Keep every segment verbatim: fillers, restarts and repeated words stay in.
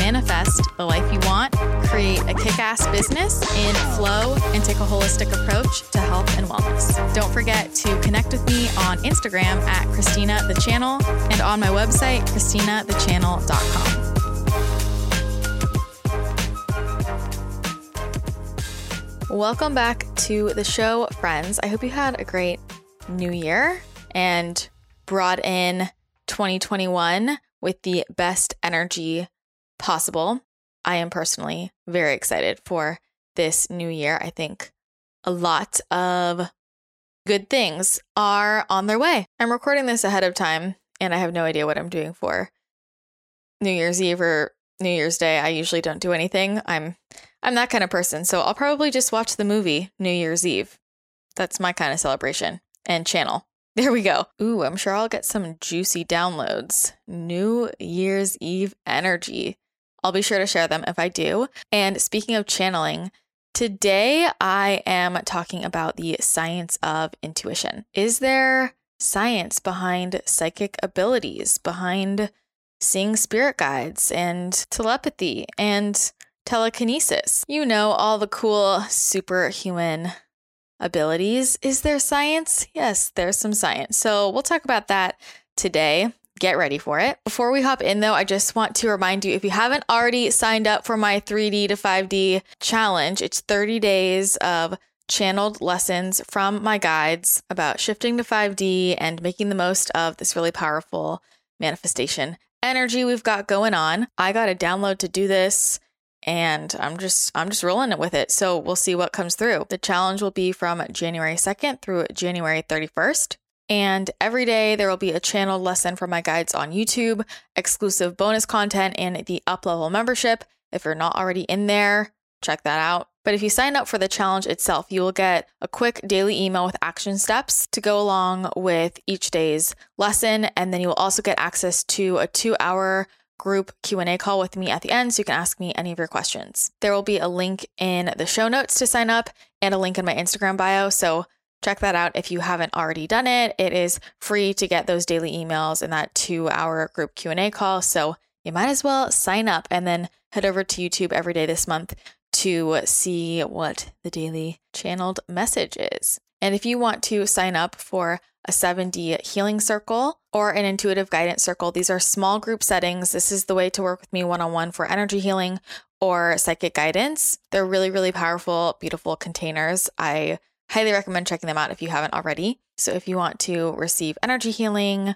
manifest the life you want, create a kick-ass business in flow, and take a holistic approach to health and wellness. Don't forget to connect with me on Instagram at ChristinaTheChannel and on my website, Christina The Channel dot com. Welcome back to the show, friends. I hope you had a great new year and brought in twenty twenty-one with the best energy possible. I am personally very excited for this new year. I think a lot of good things are on their way. I'm recording this ahead of time and I have no idea what I'm doing for New Year's Eve or New Year's Day. I usually don't do anything. I'm I'm that kind of person, so I'll probably just watch the movie New Year's Eve. That's my kind of celebration and channel. There we go. Ooh, I'm sure I'll get some juicy downloads. New Year's Eve energy. I'll be sure to share them if I do. And speaking of channeling, today I am talking about the science of intuition. Is there science behind psychic abilities, behind seeing spirit guides and telepathy and telekinesis? You know, all the cool superhuman abilities. Is there science? Yes, there's some science. So we'll talk about that today. Get ready for it. Before we hop in though, I just want to remind you, if you haven't already signed up for my three D to five D challenge, it's thirty days of channeled lessons from my guides about shifting to five D and making the most of this really powerful manifestation energy we've got going on. I got a download to do this. And I'm just I'm just rolling it with it. So we'll see what comes through. The challenge will be from January second through January thirty-first. And every day there will be a channeled lesson from my guides on YouTube, exclusive bonus content, and the up-level membership. If you're not already in there, check that out. But if you sign up for the challenge itself, you will get a quick daily email with action steps to go along with each day's lesson. And then you will also get access to a two-hour group Q and A call with me at the end so you can ask me any of your questions. There will be a link in the show notes to sign up and a link in my Instagram bio. So check that out if you haven't already done it. It is free to get those daily emails and that two-hour group Q and A call. So you might as well sign up and then head over to YouTube every day this month to see what the daily channeled message is. And if you want to sign up for a seven D healing circle or an intuitive guidance circle, these are small group settings. This is the way to work with me one-on-one for energy healing or psychic guidance. They're really, really powerful, beautiful containers. I highly recommend checking them out if you haven't already. So if you want to receive energy healing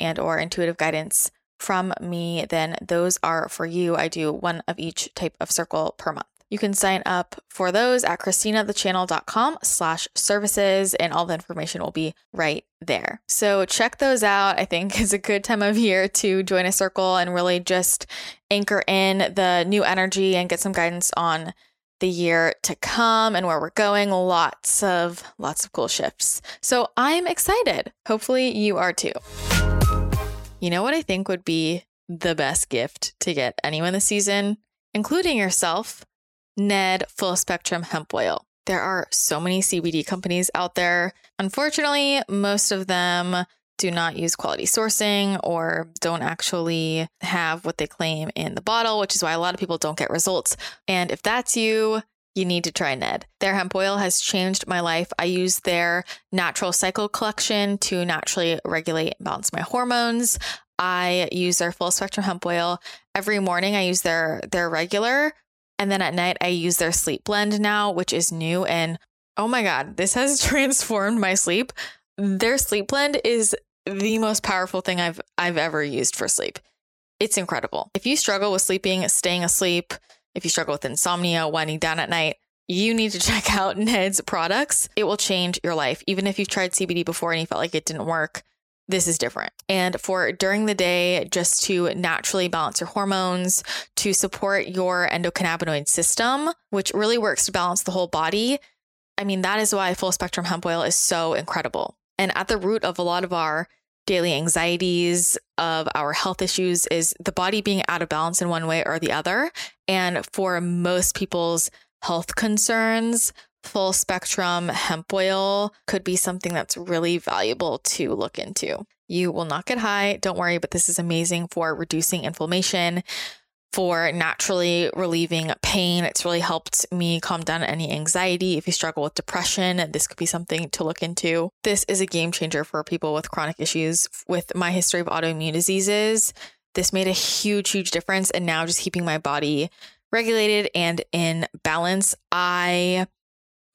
and or intuitive guidance from me, then those are for you. I do one of each type of circle per month. You can sign up for those at christina the channel dot com slash services and all the information will be right there. So check those out. I think it's a good time of year to join a circle and really just anchor in the new energy and get some guidance on the year to come and where we're going. Lots of, lots of cool shifts. So I'm excited. Hopefully you are too. You know what I think would be the best gift to get anyone this season, including yourself? Ned Full Spectrum Hemp Oil. There are so many C B D companies out there. Unfortunately, most of them do not use quality sourcing or don't actually have what they claim in the bottle, which is why a lot of people don't get results. And if that's you, you need to try Ned. Their hemp oil has changed my life. I use their natural cycle collection to naturally regulate and balance my hormones. I use their Full Spectrum Hemp Oil every morning. I use their their regular. And then at night, I use their sleep blend now, which is new. And oh my God, this has transformed my sleep. Their sleep blend is the most powerful thing I've I've ever used for sleep. It's incredible. If you struggle with sleeping, staying asleep, if you struggle with insomnia, winding down at night, you need to check out Ned's products. It will change your life. Even if you've tried C B D before and you felt like it didn't work, this is different. And for during the day, just to naturally balance your hormones, to support your endocannabinoid system, which really works to balance the whole body. I mean, that is why full spectrum hemp oil is so incredible. And at the root of a lot of our daily anxieties, of our health issues, is the body being out of balance in one way or the other. And for most people's health concerns, full spectrum hemp oil could be something that's really valuable to look into. You will not get high, don't worry, but this is amazing for reducing inflammation, for naturally relieving pain. It's really helped me calm down any anxiety. If you struggle with depression, this could be something to look into. This is a game changer for people with chronic issues. With my history of autoimmune diseases, this made a huge, huge difference. And now just keeping my body regulated and in balance, I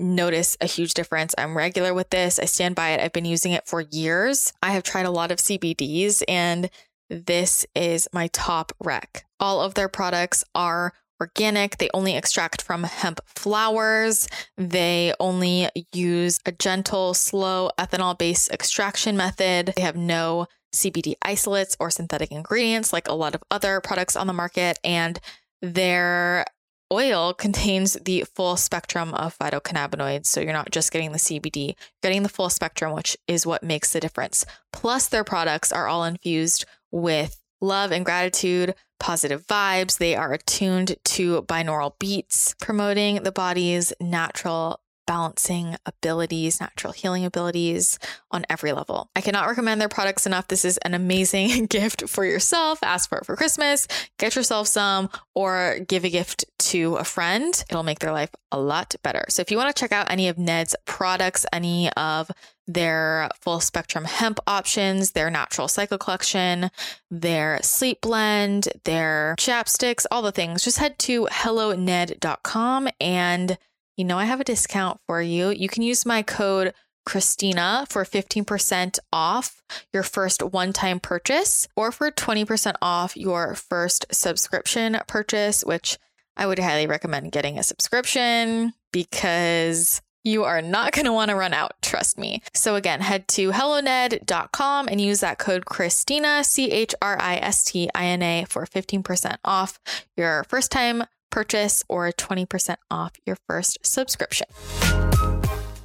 notice a huge difference. I'm regular with this. I stand by it. I've been using it for years. I have tried a lot of C B Ds, and this is my top rec. All of their products are organic. They only extract from hemp flowers. They only use a gentle, slow ethanol-based extraction method. They have no C B D isolates or synthetic ingredients like a lot of other products on the market. And their oil contains the full spectrum of phytocannabinoids. So you're not just getting the C B D, you're getting the full spectrum, which is what makes the difference. Plus, their products are all infused with love and gratitude, positive vibes. They are attuned to binaural beats, promoting the body's natural balancing abilities, natural healing abilities on every level. I cannot recommend their products enough. This is an amazing gift for yourself. Ask for it for Christmas, get yourself some, or give a gift to a friend. It'll make their life a lot better. So if you want to check out any of Ned's products, any of their full spectrum hemp options, their natural cycle collection, their sleep blend, their chapsticks, all the things, just head to hello ned dot com, and you know I have a discount for you. You can use my code Christina for fifteen percent off your first one-time purchase, or for twenty percent off your first subscription purchase, which I would highly recommend getting a subscription, because you are not going to want to run out. Trust me. So again, head to hello ned dot com and use that code Christina, C H R I S T I N A, for fifteen percent off your first time purchase or twenty percent off your first subscription.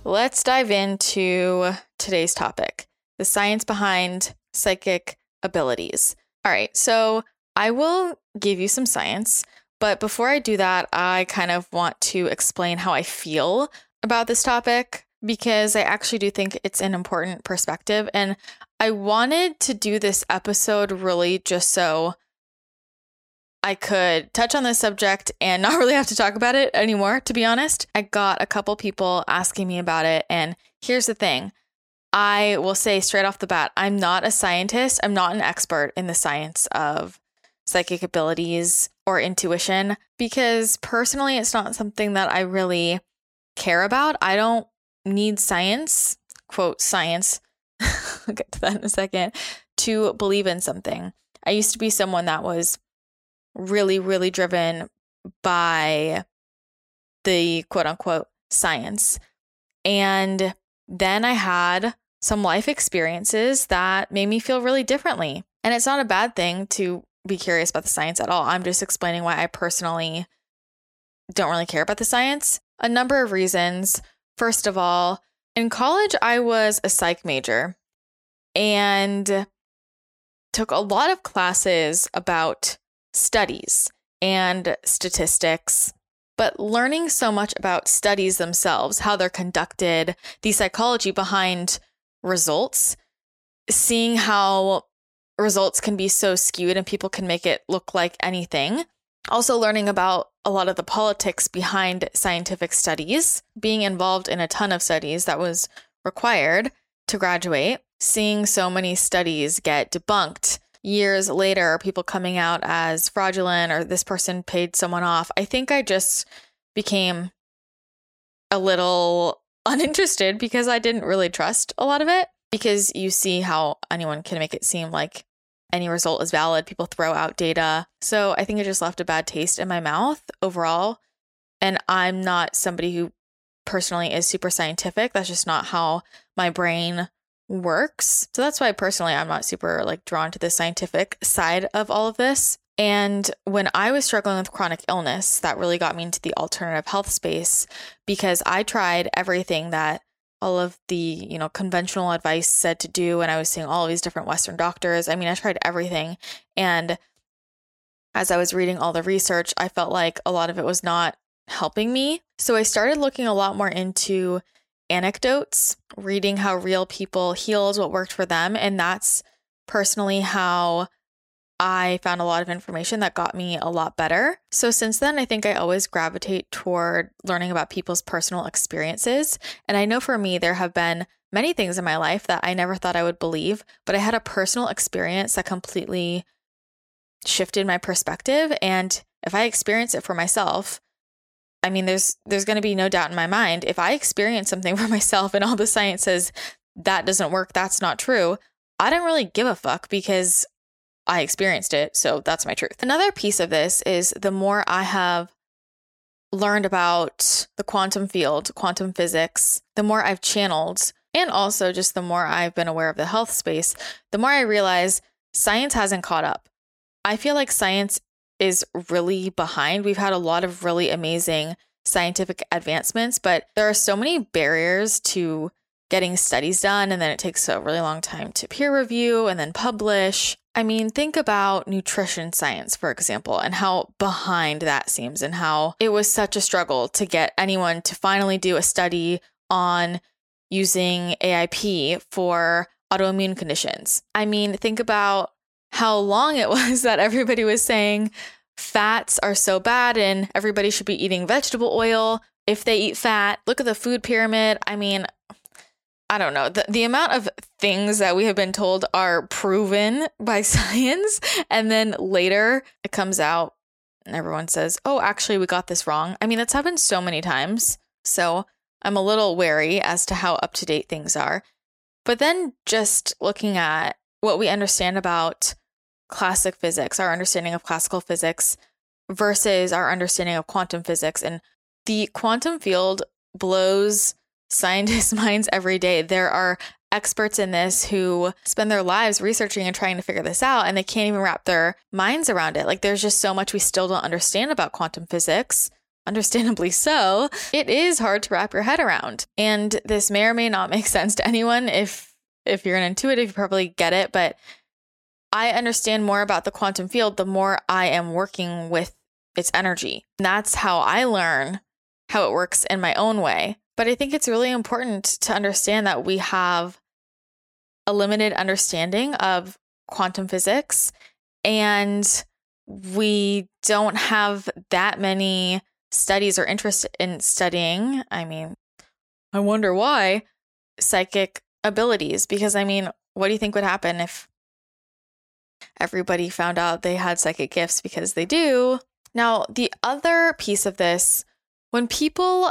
Let's dive into today's topic, the science behind psychic abilities. All right. So I will give you some science, but before I do that, I kind of want to explain how I feel about this topic, because I actually do think it's an important perspective. And I wanted to do this episode really just so I could touch on this subject and not really have to talk about it anymore, to be honest. I got a couple people asking me about it. And here's the thing. I will say straight off the bat, I'm not a scientist. I'm not an expert in the science of psychic abilities or intuition, because personally, it's not something that I really care about. I don't need science, quote science, I'll get to that in a second, to believe in something. I used to be someone that was really, really driven by the quote unquote science. And then I had some life experiences that made me feel really differently. And it's not a bad thing to be curious about the science at all. I'm just explaining why I personally don't really care about the science. A number of reasons. First of all, in college, I was a psych major and took a lot of classes about studies and statistics, but learning so much about studies themselves, how they're conducted, the psychology behind results, seeing how results can be so skewed and people can make it look like anything. Also learning about a lot of the politics behind scientific studies, being involved in a ton of studies that was required to graduate, seeing so many studies get debunked years later, people coming out as fraudulent or this person paid someone off. I think I just became a little uninterested because I didn't really trust a lot of it, because you see how anyone can make it seem like any result is valid. People throw out data. So I think it just left a bad taste in my mouth overall. And I'm not somebody who personally is super scientific. That's just not how my brain works. So that's why personally I'm not super like drawn to the scientific side of all of this. And when I was struggling with chronic illness, that really got me into the alternative health space, because I tried everything that all of the, you know, conventional advice said to do. And I was seeing all these different Western doctors. I mean, I tried everything. And as I was reading all the research, I felt like a lot of it was not helping me. So I started looking a lot more into anecdotes, reading how real people healed, what worked for them. And that's personally how I found a lot of information that got me a lot better. So since then, I think I always gravitate toward learning about people's personal experiences. And I know for me, there have been many things in my life that I never thought I would believe, but I had a personal experience that completely shifted my perspective. And if I experience it for myself, I mean, there's there's going to be no doubt in my mind, if I experience something for myself and all the science says that doesn't work, that's not true, I don't really give a fuck because I experienced it, so that's my truth. Another piece of this is the more I have learned about the quantum field, quantum physics, the more I've channeled, and also just the more I've been aware of the health space, the more I realize science hasn't caught up. I feel like science is really behind. We've had a lot of really amazing scientific advancements, but there are so many barriers to getting studies done, and then it takes a really long time to peer review and then publish. I mean, think about nutrition science, for example, and how behind that seems, and how it was such a struggle to get anyone to finally do a study on using A I P for autoimmune conditions. I mean, think about how long it was that everybody was saying fats are so bad and everybody should be eating vegetable oil if they eat fat. Look at the food pyramid. I mean, I don't know. The, the amount of things that we have been told are proven by science, and then later it comes out and everyone says, oh, actually, we got this wrong. I mean, that's happened so many times. So I'm a little wary as to how up-to-date things are. But then just looking at what we understand about classic physics, our understanding of classical physics versus our understanding of quantum physics. And the quantum field blows scientists' minds every day. There are experts in this who spend their lives researching and trying to figure this out, and they can't even wrap their minds around it. Like, there's just so much we still don't understand about quantum physics. Understandably so. It is hard to wrap your head around. And this may or may not make sense to anyone. If if you're an intuitive, you probably get it, but I understand more about the quantum field the more I am working with its energy. And that's how I learn how it works in my own way. But I think it's really important to understand that we have a limited understanding of quantum physics, and we don't have that many studies or interest in studying. I mean, I wonder why psychic abilities, because I mean, what do you think would happen if everybody found out they had psychic gifts? Because they do. Now, the other piece of this, when people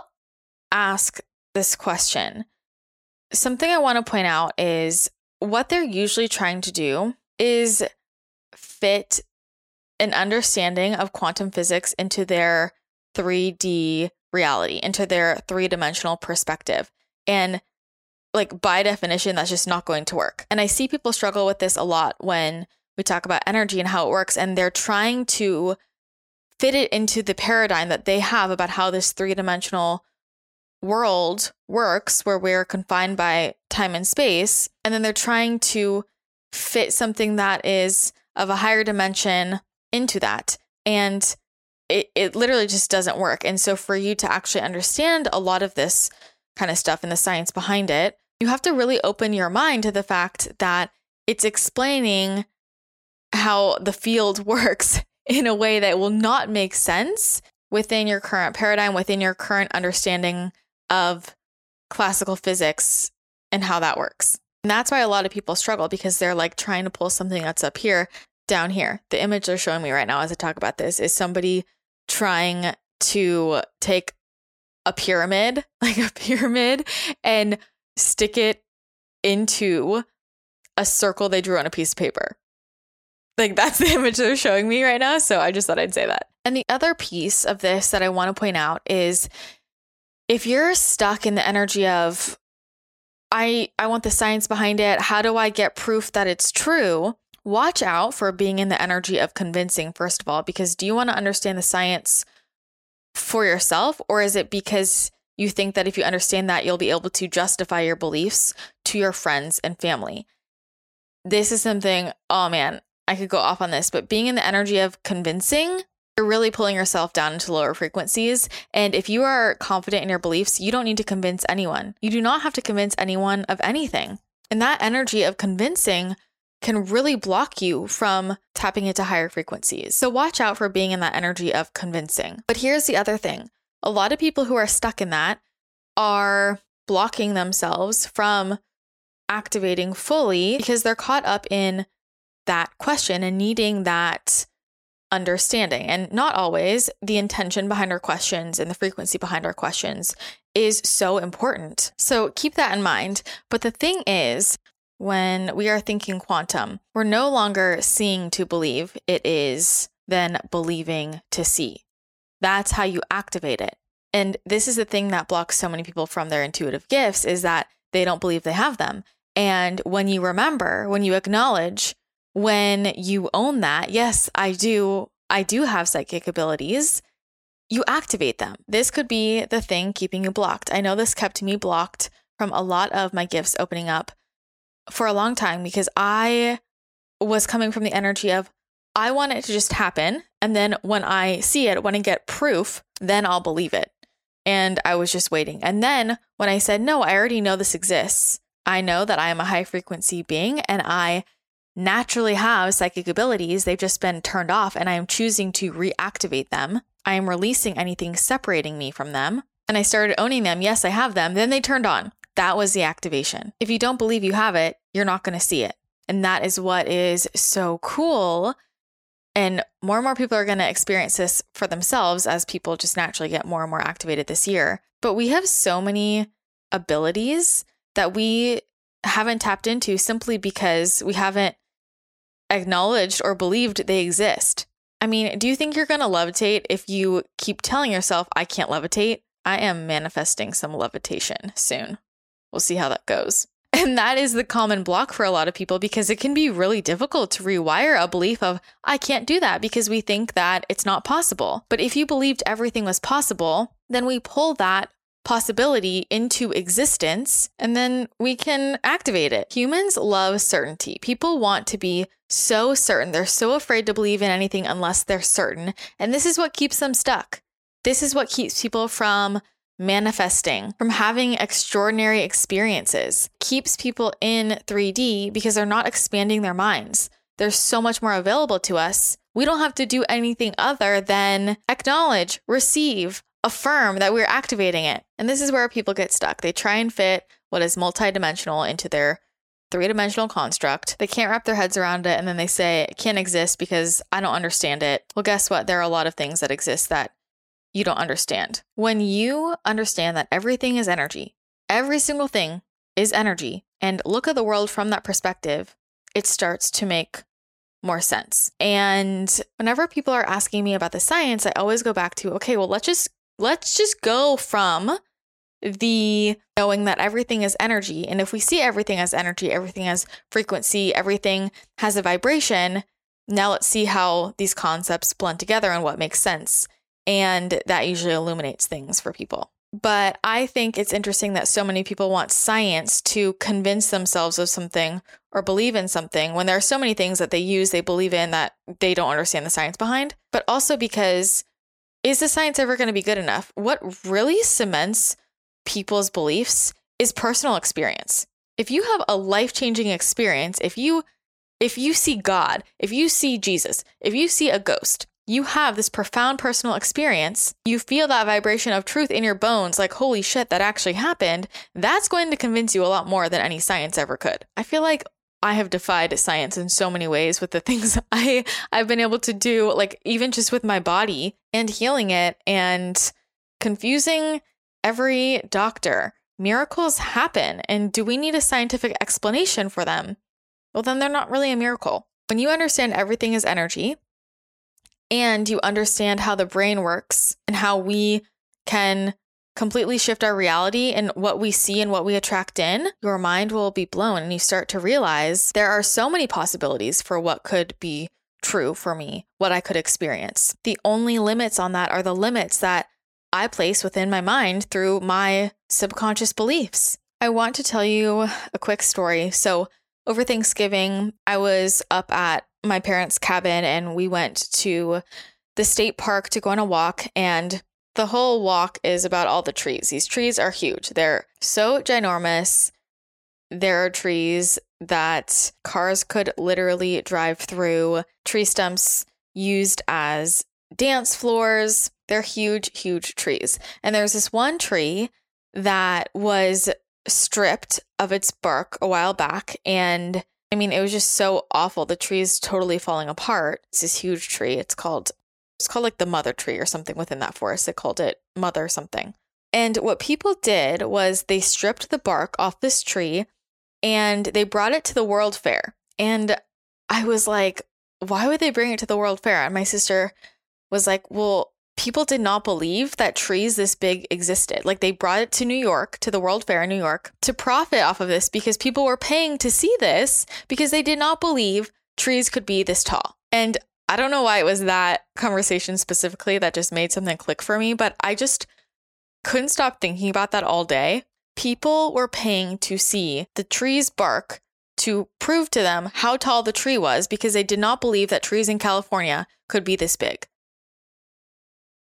ask this question, something I want to point out is what they're usually trying to do is fit an understanding of quantum physics into their three D reality, into their three-dimensional perspective. And like, by definition, that's just not going to work. And I see people struggle with this a lot when we talk about energy and how it works, and they're trying to fit it into the paradigm that they have about how this three-dimensional world works, where we're confined by time and space, and then they're trying to fit something that is of a higher dimension into that, and it, it literally just doesn't work. And so for you to actually understand a lot of this kind of stuff and the science behind it, you have to really open your mind to the fact that it's explaining how the field works in a way that will not make sense within your current paradigm, within your current understanding of classical physics and how that works. And that's why a lot of people struggle, because they're like trying to pull something that's up here, down here. The image they're showing me right now as I talk about this is somebody trying to take a pyramid, like a pyramid, and stick it into a circle they drew on a piece of paper. Like, that's the image they're showing me right now. So I just thought I'd say that. And the other piece of this that I want to point out is, if you're stuck in the energy of, I, I want the science behind it, how do I get proof that it's true? watch out for being in the energy of convincing, first of all, because do you want to understand the science for yourself, or is it because you think that if you understand that, you'll be able to justify your beliefs to your friends and family? This is something, oh man, I could go off on this, but being in the energy of convincing, you're really pulling yourself down into lower frequencies. And if you are confident in your beliefs, you don't need to convince anyone. You do not have to convince anyone of anything. And that energy of convincing can really block you from tapping into higher frequencies. So watch out for being in that energy of convincing. But here's the other thing. A lot of people who are stuck in that are blocking themselves from activating fully because they're caught up in that question and needing that understanding. And not always, the intention behind our questions and the frequency behind our questions is so important. So keep that in mind. But the thing is, when we are thinking quantum, we're no longer seeing to believe. It is then believing to see. That's how you activate it. And this is the thing that blocks so many people from their intuitive gifts, is that they don't believe they have them. And when you remember, when you acknowledge, when you own that, yes, I do, I do have psychic abilities, you activate them. This could be the thing keeping you blocked. I know this kept me blocked from a lot of my gifts opening up for a long time, because I was coming from the energy of, I want it to just happen. And then when I see it, when I get proof, then I'll believe it. And I was just waiting. And then when I said, no, I already know this exists. I know that I am a high frequency being and I naturally have psychic abilities. They've just been turned off and I am choosing to reactivate them. I am releasing anything separating me from them. And I started owning them. Yes, I have them. Then they turned on. That was the activation. If you don't believe you have it, you're not going to see it. And that is what is so cool. And more and more people are going to experience this for themselves as people just naturally get more and more activated this year. But we have so many abilities that we haven't tapped into simply because we haven't acknowledged or believed they exist. I mean, do you think you're going to levitate if you keep telling yourself, I can't levitate? I am manifesting some levitation soon. We'll see how that goes. And that is the common block for a lot of people, because it can be really difficult to rewire a belief of, I can't do that, because we think that it's not possible. But if you believed everything was possible, then we pull that possibility into existence and then we can activate it. Humans love certainty. People want to be so certain. They're so afraid to believe in anything unless they're certain. And this is what keeps them stuck. This is what keeps people from manifesting, from having extraordinary experiences, keeps people in three D because they're not expanding their minds. There's so much more available to us. We don't have to do anything other than acknowledge, receive, affirm that we're activating it. And this is where people get stuck. They try and fit what is multidimensional into their three-dimensional construct. They can't wrap their heads around it. And then they say, it can't exist because I don't understand it. Well, guess what? There are a lot of things that exist that you don't understand. When you understand that everything is energy, every single thing is energy, and look at the world from that perspective, it starts to make more sense. And whenever people are asking me about the science, I always go back to, okay, well, let's just let's just go from the knowing that everything is energy. And if we see everything as energy, everything has frequency, everything has a vibration, now let's see how these concepts blend together and what makes sense. And that usually illuminates things for people. But I think it's interesting that so many people want science to convince themselves of something or believe in something when there are so many things that they use, they believe in that they don't understand the science behind. But also because, is the science ever going to be good enough? What really cements people's beliefs is personal experience. If you have a life-changing experience, if you, if you see God, if you see Jesus, if you see a ghost, you have this profound personal experience. You feel that vibration of truth in your bones, like, holy shit, that actually happened. That's going to convince you a lot more than any science ever could. I feel like I have defied science in so many ways with the things I, I've been able to do, like even just with my body and healing it and confusing every doctor. Miracles happen. And do we need a scientific explanation for them? Well, then they're not really a miracle. When you understand everything is energy, and you understand how the brain works and how we can completely shift our reality and what we see and what we attract in, your mind will be blown and you start to realize there are so many possibilities for what could be true for me, what I could experience. The only limits on that are the limits that I place within my mind through my subconscious beliefs. I want to tell you a quick story. So over Thanksgiving, I was up at my parents' cabin and we went to the state park to go on a walk, and the whole walk is about all the trees. These trees are huge. They're so ginormous. There are trees that cars could literally drive through, tree stumps used as dance floors. They're huge, huge trees. And there's this one tree that was stripped of its bark a while back. And I mean, it was just so awful. The tree is totally falling apart. It's this huge tree. It's called, it's called like the mother tree or something within that forest. They called it mother something. And what people did was they stripped the bark off this tree and they brought it to the World Fair. And I was like, why would they bring it to the World Fair? And my sister was like, well, people did not believe that trees this big existed. Like, they brought it to New York, to the World Fair in New York, to profit off of this because people were paying to see this because they did not believe trees could be this tall. And I don't know why it was that conversation specifically that just made something click for me, but I just couldn't stop thinking about that all day. People were paying to see the tree's bark to prove to them how tall the tree was because they did not believe that trees in California could be this big.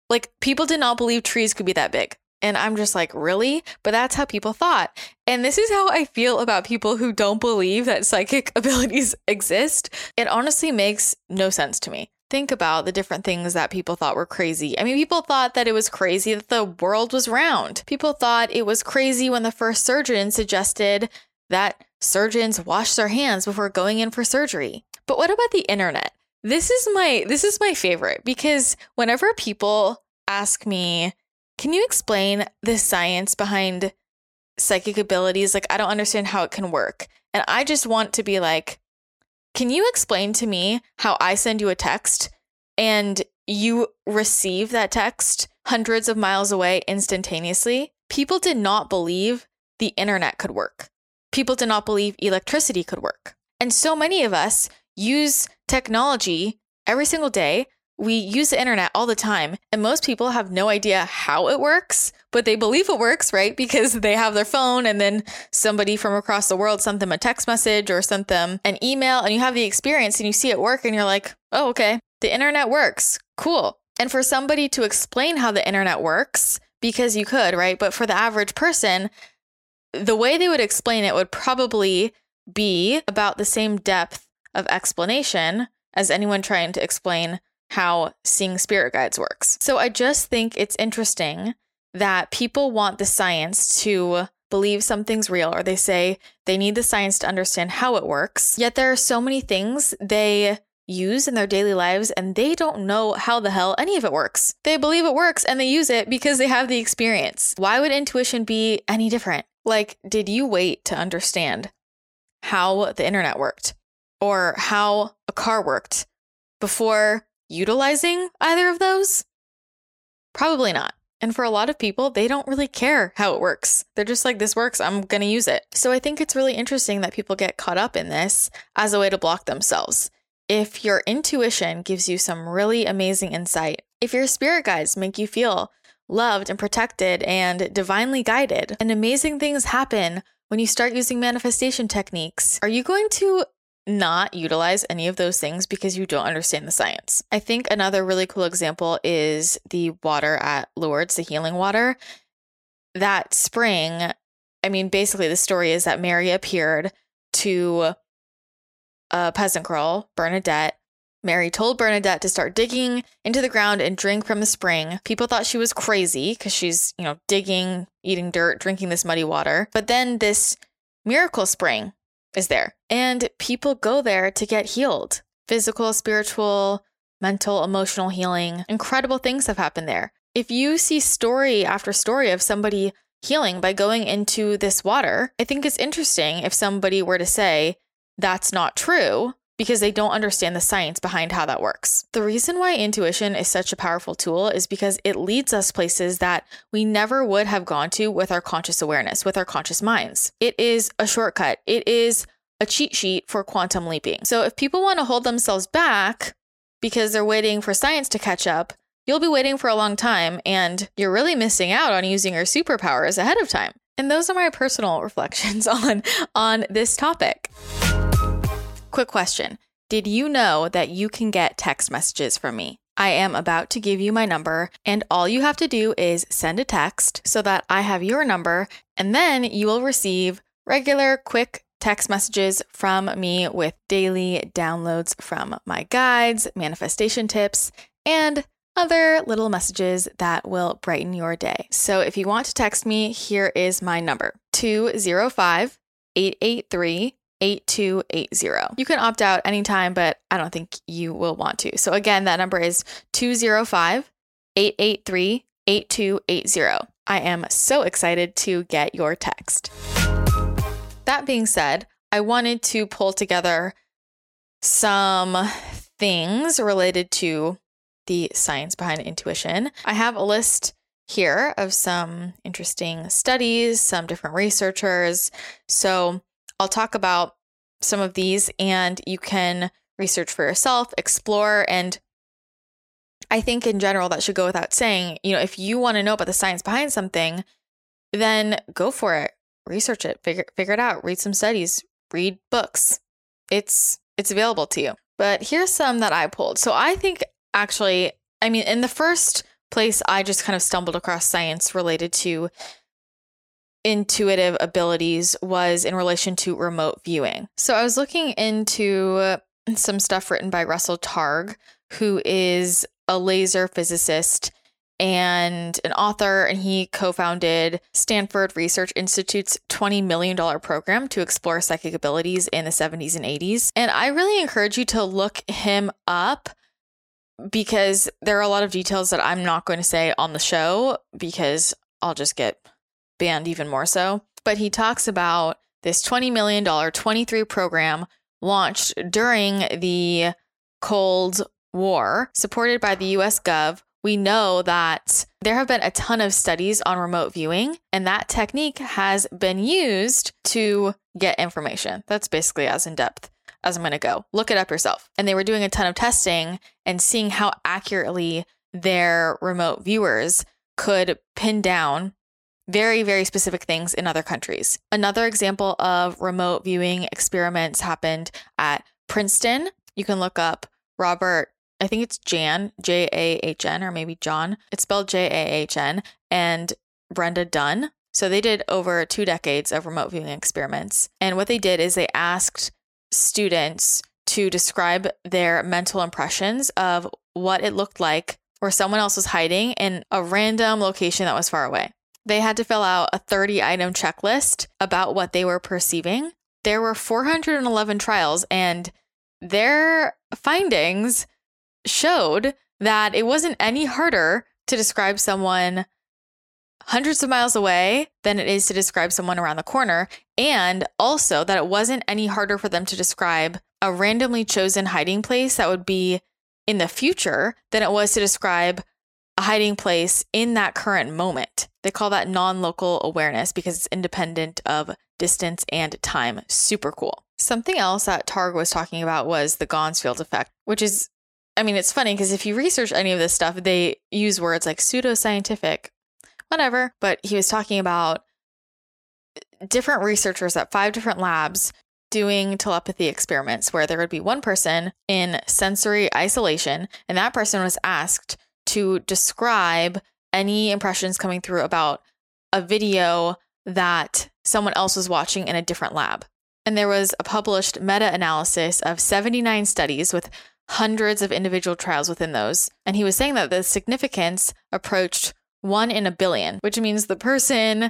Like, people did not believe trees could be that big. And I'm just like, really? But that's how people thought. And this is how I feel about people who don't believe that psychic abilities exist. It honestly makes no sense to me. Think about the different things that people thought were crazy. I mean, people thought that it was crazy that the world was round. People thought it was crazy when the first surgeon suggested that surgeons wash their hands before going in for surgery. But what about the internet? This is my this is my favorite, because whenever people ask me, can you explain the science behind psychic abilities? Like, I don't understand how it can work. And I just want to be like, can you explain to me how I send you a text and you receive that text hundreds of miles away instantaneously? People did not believe the internet could work. People did not believe electricity could work. And so many of us use technology every single day. We use the internet all the time, and most people have no idea how it works, but they believe it works, right? Because they have their phone, and then somebody from across the world sent them a text message or sent them an email, and you have the experience and you see it work and you're like, oh, okay, the internet works. Cool. And for somebody to explain how the internet works, because you could, right? But for the average person, the way they would explain it would probably be about the same depth of explanation as anyone trying to explain how seeing spirit guides works. So I just think it's interesting that people want the science to believe something's real, or they say they need the science to understand how it works. Yet there are so many things they use in their daily lives and they don't know how the hell any of it works. They believe it works and they use it because they have the experience. Why would intuition be any different? Like, did you wait to understand how the internet worked or how a car worked before utilizing either of those? Probably not. And for a lot of people, they don't really care how it works. They're just like, this works, I'm going to use it. So I think it's really interesting that people get caught up in this as a way to block themselves. If your intuition gives you some really amazing insight, if your spirit guides make you feel loved and protected and divinely guided, and amazing things happen when you start using manifestation techniques, are you going to not utilize any of those things because you don't understand the science? I think another really cool example is the water at Lourdes, the healing water. That spring, I mean, basically the story is that Mary appeared to a peasant girl, Bernadette. Mary told Bernadette to start digging into the ground and drink from the spring. People thought she was crazy because she's, you know, digging, eating dirt, drinking this muddy water. But then this miracle spring is there, and people go there to get healed. Physical, spiritual, mental, emotional healing. Incredible things have happened there. If you see story after story of somebody healing by going into this water, I think it's interesting if somebody were to say, that's not true, because they don't understand the science behind how that works. The reason why intuition is such a powerful tool is because it leads us places that we never would have gone to with our conscious awareness, with our conscious minds. It is a shortcut. It is a cheat sheet for quantum leaping. So if people want to hold themselves back because they're waiting for science to catch up, you'll be waiting for a long time, and you're really missing out on using your superpowers ahead of time. And those are my personal reflections on, on this topic. Quick question. Did you know that you can get text messages from me? I am about to give you my number, and all you have to do is send a text so that I have your number, and then you will receive regular quick text messages from me with daily downloads from my guides, manifestation tips, and other little messages that will brighten your day. So if you want to text me, here is my number, two oh five, eight eight three, eight two eight zero. You can opt out anytime, but I don't think you will want to. So again, that number is two oh five, eight eight three, eight two eight zero. I am so excited to get your text. That being said, I wanted to pull together some things related to the science behind intuition. I have a list here of some interesting studies, some different researchers. So I'll talk about some of these and you can research for yourself, explore. And I think in general, that should go without saying, you know, if you want to know about the science behind something, then go for it. Research it, figure, figure it out, read some studies, read books. It's, it's available to you. But here's some that I pulled. So I think actually, I mean, in the first place, I just kind of stumbled across science related to intuitive abilities was in relation to remote viewing. So I was looking into some stuff written by Russell Targ, who is a laser physicist and an author, and he co-founded Stanford Research Institute's twenty million dollars program to explore psychic abilities in the seventies and eighties. And I really encourage you to look him up because there are a lot of details that I'm not going to say on the show because I'll just get banned even more so. But he talks about this twenty million dollars twenty-three program launched during the Cold War, supported by the U S Gov. We know that there have been a ton of studies on remote viewing, and that technique has been used to get information. That's basically as in depth as I'm going to go. Look it up yourself. And they were doing a ton of testing and seeing how accurately their remote viewers could pin down very, very specific things in other countries. Another example of remote viewing experiments happened at Princeton. You can look up Robert, I think it's Jahn, J A H N, or maybe John. It's spelled J A H N, and Brenda Dunn. So they did over two decades of remote viewing experiments. And what they did is they asked students to describe their mental impressions of what it looked like where someone else was hiding in a random location that was far away. They had to fill out a thirty item checklist about what they were perceiving. There were four hundred eleven trials, and their findings showed that it wasn't any harder to describe someone hundreds of miles away than it is to describe someone around the corner, and also that it wasn't any harder for them to describe a randomly chosen hiding place that would be in the future than it was to describe a hiding place in that current moment. They call that non-local awareness because it's independent of distance and time. Super cool. Something else that Targ was talking about was the Gonzfield effect, which is, I mean, it's funny because if you research any of this stuff, they use words like pseudoscientific, whatever. But he was talking about different researchers at five different labs doing telepathy experiments where there would be one person in sensory isolation, and that person was asked to describe any impressions coming through about a video that someone else was watching in a different lab. And there was a published meta-analysis of seventy-nine studies with hundreds of individual trials within those. And he was saying that the significance approached one in a billion, which means the person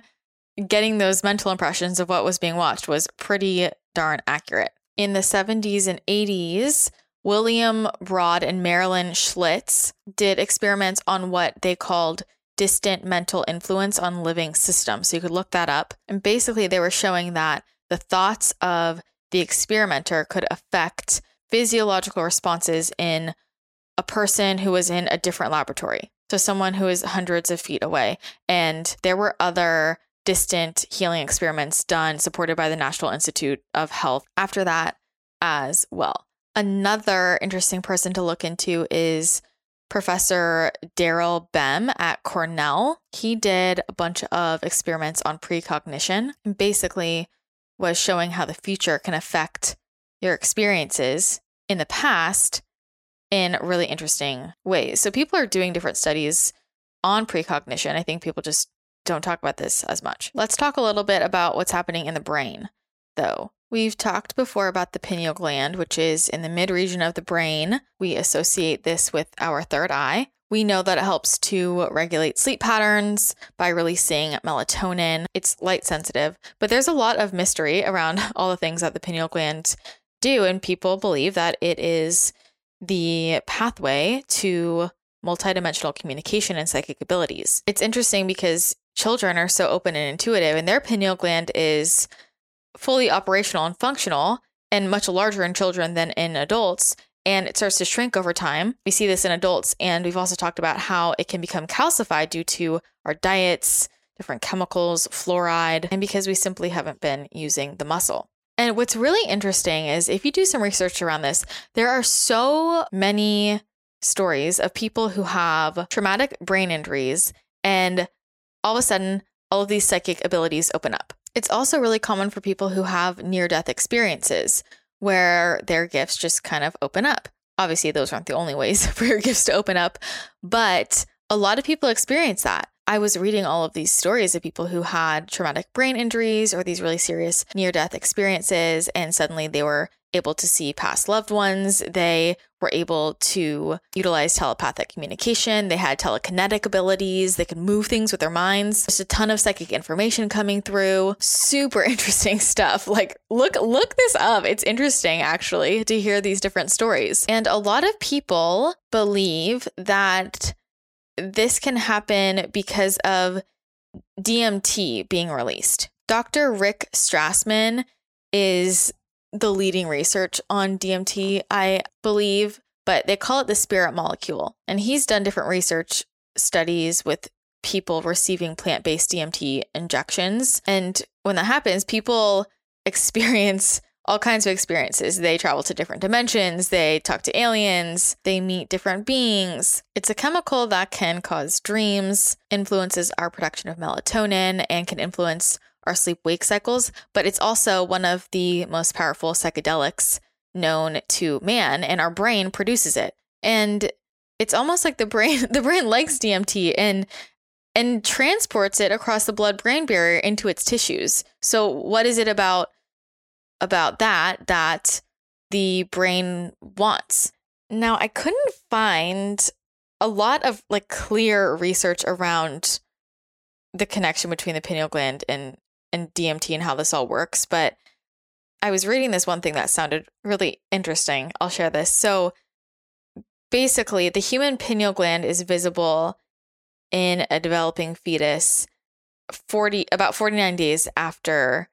getting those mental impressions of what was being watched was pretty darn accurate. In the seventies and eighties, William Broad and Marilyn Schlitz did experiments on what they called distant mental influence on living systems. So you could look that up. And basically, they were showing that the thoughts of the experimenter could affect physiological responses in a person who was in a different laboratory. So someone who is hundreds of feet away. And there were other distant healing experiments done supported by the National Institute of Health after that as well. Another interesting person to look into is Professor Daryl Bem at Cornell. He did a bunch of experiments on precognition and basically was showing how the future can affect your experiences in the past in really interesting ways. So people are doing different studies on precognition. I think people just don't talk about this as much. Let's talk a little bit about what's happening in the brain, though. We've talked before about the pineal gland, which is in the mid-region of the brain. We associate this with our third eye. We know that it helps to regulate sleep patterns by releasing melatonin. It's light sensitive, but there's a lot of mystery around all the things that the pineal gland do, and people believe that it is the pathway to multidimensional communication and psychic abilities. It's interesting because children are so open and intuitive, and their pineal gland is fully operational and functional and much larger in children than in adults, and it starts to shrink over time. We see this in adults, and we've also talked about how it can become calcified due to our diets, different chemicals, fluoride, and because we simply haven't been using the muscle. And what's really interesting is if you do some research around this, there are so many stories of people who have traumatic brain injuries, and all of a sudden, all of these psychic abilities open up. It's also really common for people who have near-death experiences where their gifts just kind of open up. Obviously, those aren't the only ways for your gifts to open up, but a lot of people experience that. I was reading all of these stories of people who had traumatic brain injuries or these really serious near-death experiences, and suddenly they were able to see past loved ones. They were able to utilize telepathic communication. They had telekinetic abilities. They could move things with their minds. Just a ton of psychic information coming through. Super interesting stuff. Like, look, look this up. It's interesting actually to hear these different stories. And a lot of people believe that this can happen because of D M T being released. Doctor Rick Strassman is the leading research on D M T, I believe, but they call it the spirit molecule. And he's done different research studies with people receiving plant-based D M T injections. And when that happens, people experience all kinds of experiences. They travel to different dimensions. They talk to aliens. They meet different beings. It's a chemical that can cause dreams, influences our production of melatonin, and can influence our sleep-wake cycles, but it's also one of the most powerful psychedelics known to man, and our brain produces it. And it's almost like the brain the brain likes D M T and and transports it across the blood-brain barrier into its tissues. So what is it about about that that the brain wants? Now, I couldn't find a lot of like clear research around the connection between the pineal gland and and D M T and how this all works. But I was reading this one thing that sounded really interesting. I'll share this. So basically, the human pineal gland is visible in a developing fetus forty about forty-nine days after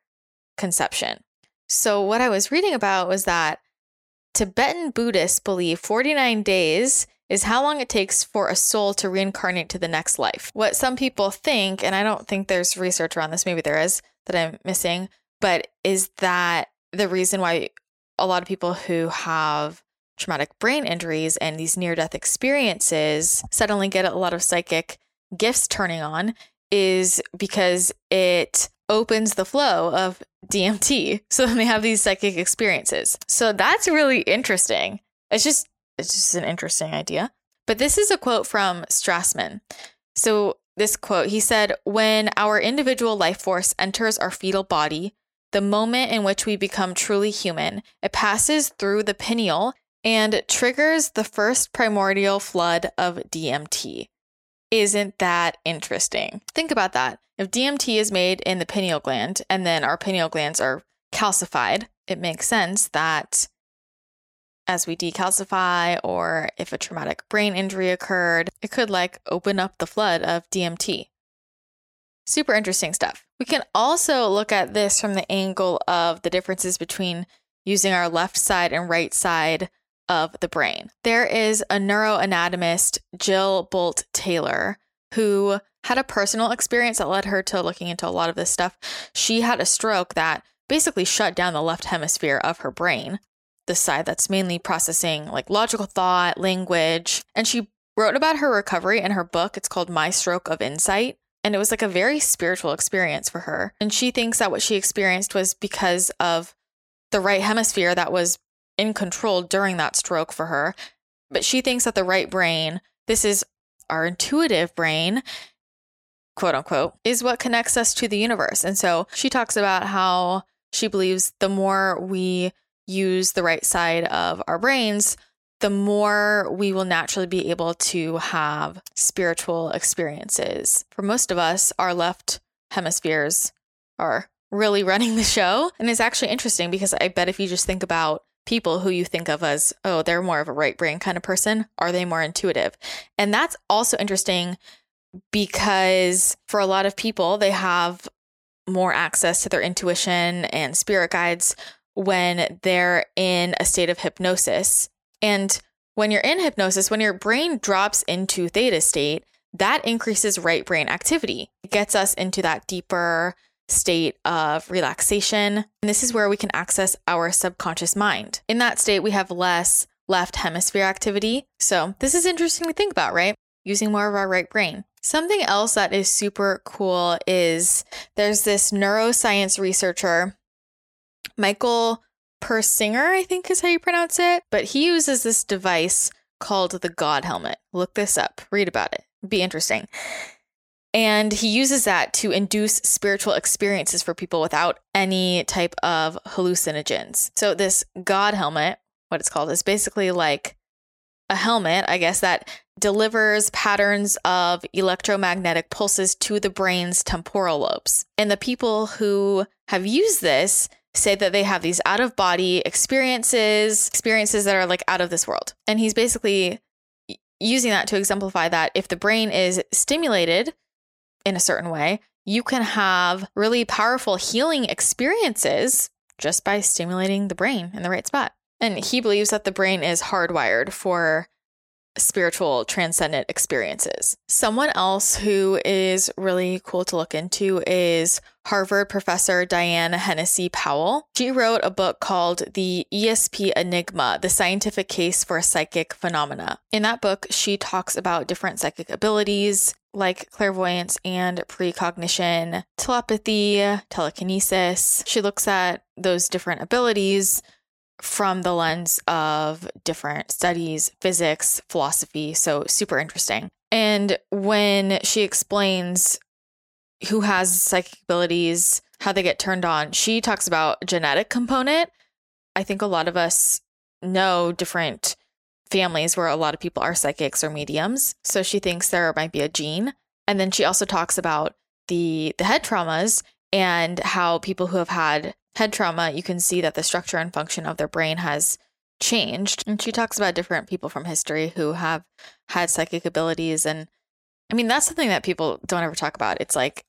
conception. So what I was reading about was that Tibetan Buddhists believe forty-nine days is how long it takes for a soul to reincarnate to the next life. What some people think, and I don't think there's research around this, maybe there is that I'm missing, but is that the reason why a lot of people who have traumatic brain injuries and these near-death experiences suddenly get a lot of psychic gifts turning on is because it opens the flow of D M T. So then they have these psychic experiences. So that's really interesting. It's just It's just an interesting idea. But this is a quote from Strassman. So this quote, he said, "When our individual life force enters our fetal body, the moment in which we become truly human, it passes through the pineal and triggers the first primordial flood of D M T." Isn't that interesting? Think about that. If D M T is made in the pineal gland and then our pineal glands are calcified, it makes sense that as we decalcify, or if a traumatic brain injury occurred, it could like open up the flood of D M T. Super interesting stuff. We can also look at this from the angle of the differences between using our left side and right side of the brain. There is a neuroanatomist, Jill Bolte Taylor, who had a personal experience that led her to looking into a lot of this stuff. She had a stroke that basically shut down the left hemisphere of her brain, the side that's mainly processing like logical thought, language. And she wrote about her recovery in her book. It's called My Stroke of Insight. And it was like a very spiritual experience for her. And she thinks that what she experienced was because of the right hemisphere that was in control during that stroke for her. But she thinks that the right brain, this is our intuitive brain, quote unquote, is what connects us to the universe. And so she talks about how she believes the more we use the right side of our brains, the more we will naturally be able to have spiritual experiences. For most of us, our left hemispheres are really running the show. And it's actually interesting because I bet if you just think about people who you think of as, oh, they're more of a right brain kind of person, are they more intuitive? And that's also interesting because for a lot of people, they have more access to their intuition and spirit guides when they're in a state of hypnosis. And when you're in hypnosis, when your brain drops into theta state, that increases right brain activity. It gets us into that deeper state of relaxation. And this is where we can access our subconscious mind. In that state, we have less left hemisphere activity. So this is interesting to think about, right? Using more of our right brain. Something else that is super cool is there's this neuroscience researcher, Michael Persinger, I think is how you pronounce it, but he uses this device called the God Helmet. Look this up, read about it, it'd be interesting. And he uses that to induce spiritual experiences for people without any type of hallucinogens. So this God Helmet, what it's called, is basically like a helmet, I guess, that delivers patterns of electromagnetic pulses to the brain's temporal lobes. And the people who have used this say that they have these out-of-body experiences, experiences that are like out of this world. And he's basically using that to exemplify that if the brain is stimulated in a certain way, you can have really powerful healing experiences just by stimulating the brain in the right spot. And he believes that the brain is hardwired for spiritual transcendent experiences. Someone else who is really cool to look into is Harvard professor Diane Hennessy Powell. She wrote a book called The E S P Enigma, The Scientific Case for Psychic Phenomena. In that book, she talks about different psychic abilities like clairvoyance and precognition, telepathy, telekinesis. She looks at those different abilities from the lens of different studies, physics, philosophy. So super interesting. And when she explains who has psychic abilities, how they get turned on, she talks about genetic component. I think a lot of us know different families where a lot of people are psychics or mediums. So she thinks there might be a gene. And then she also talks about the, the head traumas and how people who have had head trauma, you can see that the structure and function of their brain has changed. And she talks about different people from history who have had psychic abilities. And I mean, that's something that people don't ever talk about. It's like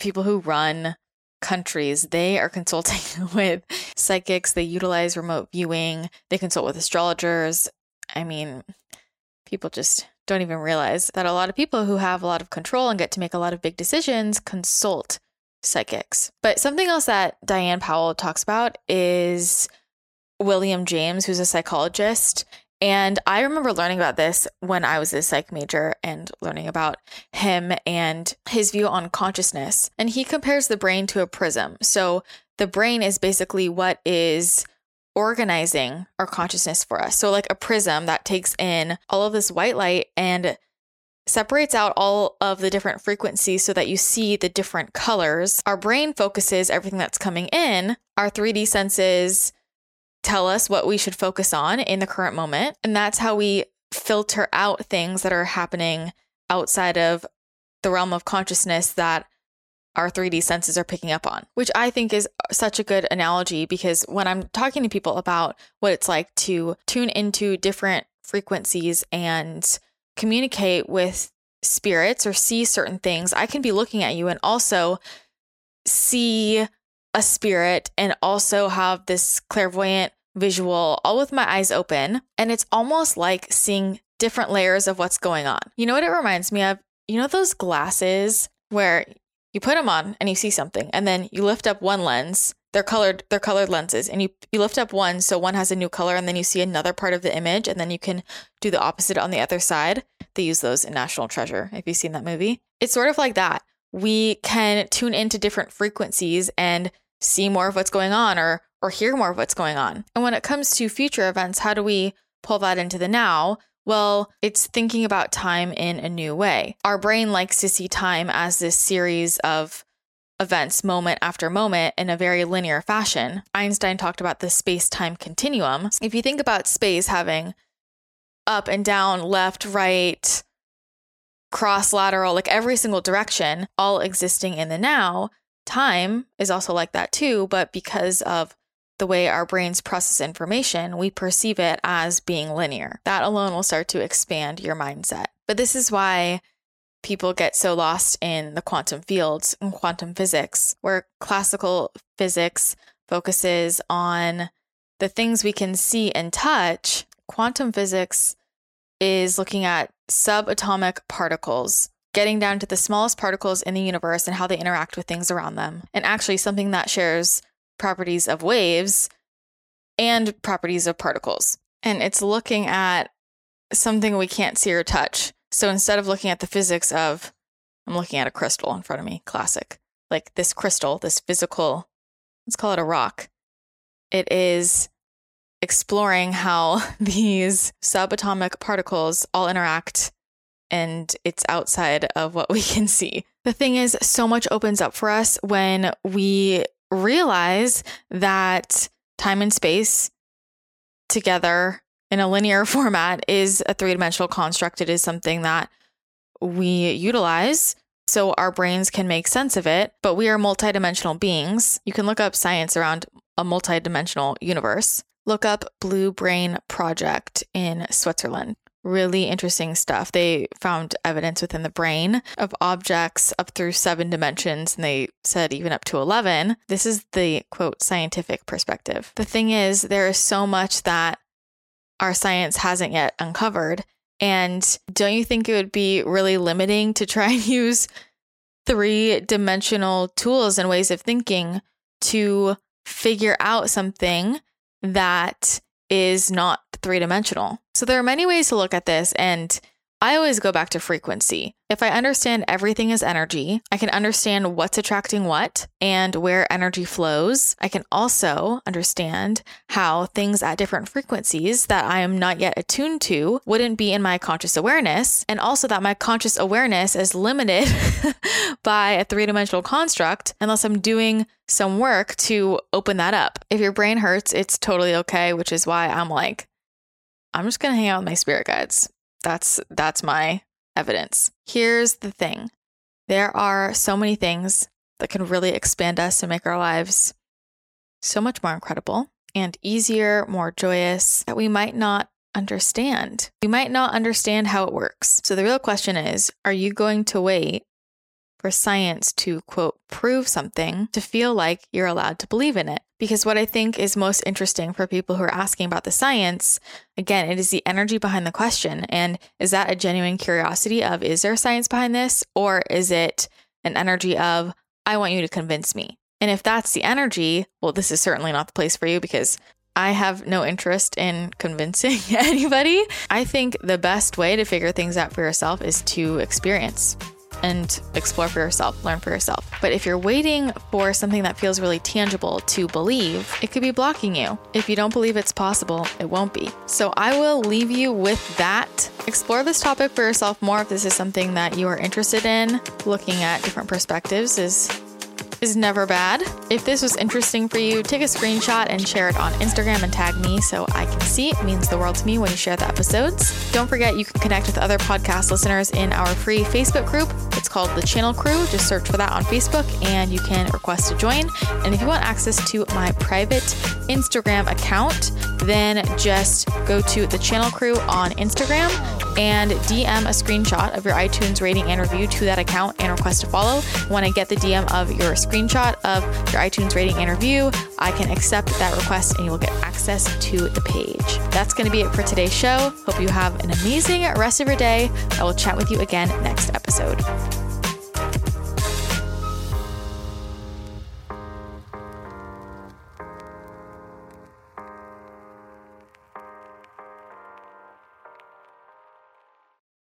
people who run countries, they are consulting with psychics. They utilize remote viewing. They consult with astrologers. I mean, people just don't even realize that a lot of people who have a lot of control and get to make a lot of big decisions consult psychics. But something else that Diane Powell talks about is William James, who's a psychologist. And I remember learning about this when I was a psych major and learning about him and his view on consciousness. And he compares the brain to a prism. So the brain is basically what is organizing our consciousness for us. So like a prism that takes in all of this white light and separates out all of the different frequencies so that you see the different colors. Our brain focuses everything that's coming in. Our three D senses tell us what we should focus on in the current moment. And that's how we filter out things that are happening outside of the realm of consciousness that our three D senses are picking up on, which I think is such a good analogy because when I'm talking to people about what it's like to tune into different frequencies and communicate with spirits or see certain things, I can be looking at you and also see a spirit and also have this clairvoyant visual all with my eyes open. And it's almost like seeing different layers of what's going on. You know what it reminds me of? You know those glasses where you put them on and you see something, and then you lift up one lens. They're colored, they're colored lenses, and you, you lift up one so one has a new color, and then you see another part of the image, and then you can do the opposite on the other side. They use those in National Treasure, if you've seen that movie. It's sort of like that. We can tune into different frequencies and see more of what's going on, or or hear more of what's going on. And when it comes to future events, how do we pull that into the now? Well, it's thinking about time in a new way. Our brain likes to see time as this series of events, moment after moment, in a very linear fashion. Einstein talked about the space-time continuum. If you think about space having up and down, left, right, cross-lateral, like every single direction, all existing in the now, time is also like that too, but because of the way our brains process information, we perceive it as being linear. That alone will start to expand your mindset. But this is why people get so lost in the quantum fields and quantum physics, where classical physics focuses on the things we can see and touch. Quantum physics is looking at subatomic particles, getting down to the smallest particles in the universe and how they interact with things around them. And actually, something that shares properties of waves and properties of particles. And it's looking at something we can't see or touch. So instead of looking at the physics of, I'm looking at a crystal in front of me, classic, like this crystal, this physical, let's call it a rock. It is exploring how these subatomic particles all interact, and it's outside of what we can see. The thing is, so much opens up for us when we realize that time and space together in a linear format is a three-dimensional construct. It is something that we utilize so our brains can make sense of it, but we are multidimensional beings. You can look up science around a multidimensional universe. Look up Blue Brain Project in Switzerland. Really interesting stuff. They found evidence within the brain of objects up through seven dimensions, and they said even up to eleven. This is the, quote, scientific perspective. The thing is, there is so much that our science hasn't yet uncovered. And don't you think it would be really limiting to try and use three-dimensional tools and ways of thinking to figure out something that is not three-dimensional? So there are many ways to look at this, and I always go back to frequency. If I understand everything is energy, I can understand what's attracting what and where energy flows. I can also understand how things at different frequencies that I am not yet attuned to wouldn't be in my conscious awareness, and also that my conscious awareness is limited by a three-dimensional construct unless I'm doing some work to open that up. If your brain hurts, it's totally okay, which is why I'm like, I'm just going to hang out with my spirit guides. That's that's my evidence. Here's the thing. There are so many things that can really expand us and make our lives so much more incredible and easier, more joyous, that we might not understand. We might not understand how it works. So the real question is, are you going to wait for science to, quote, prove something to feel like you're allowed to believe in it? Because what I think is most interesting for people who are asking about the science, again, it is the energy behind the question. And is that a genuine curiosity of, is there science behind this? Or is it an energy of, I want you to convince me? And if that's the energy, well, this is certainly not the place for you, because I have no interest in convincing anybody. I think the best way to figure things out for yourself is to experience and explore for yourself, learn for yourself. But if you're waiting for something that feels really tangible to believe, it could be blocking you. If you don't believe it's possible, it won't be. So I will leave you with that. Explore this topic for yourself more if this is something that you are interested in. Looking at different perspectives is is never bad. If this was interesting for you, take a screenshot and share it on Instagram and tag me so I can see. It means the world to me when you share the episodes. Don't forget, you can connect with other podcast listeners in our free Facebook group. It's called The Channel Crew. Just search for that on Facebook and you can request to join. And if you want access to my private Instagram account, then just go to The Channel Crew on Instagram and D M a screenshot of your iTunes rating and review to that account and request to follow. When I get the D M of your screenshot of your iTunes rating and review, I can accept that request and you will get access to the page. That's going to be it for today's show. Hope you have an amazing rest of your day. I will chat with you again next episode.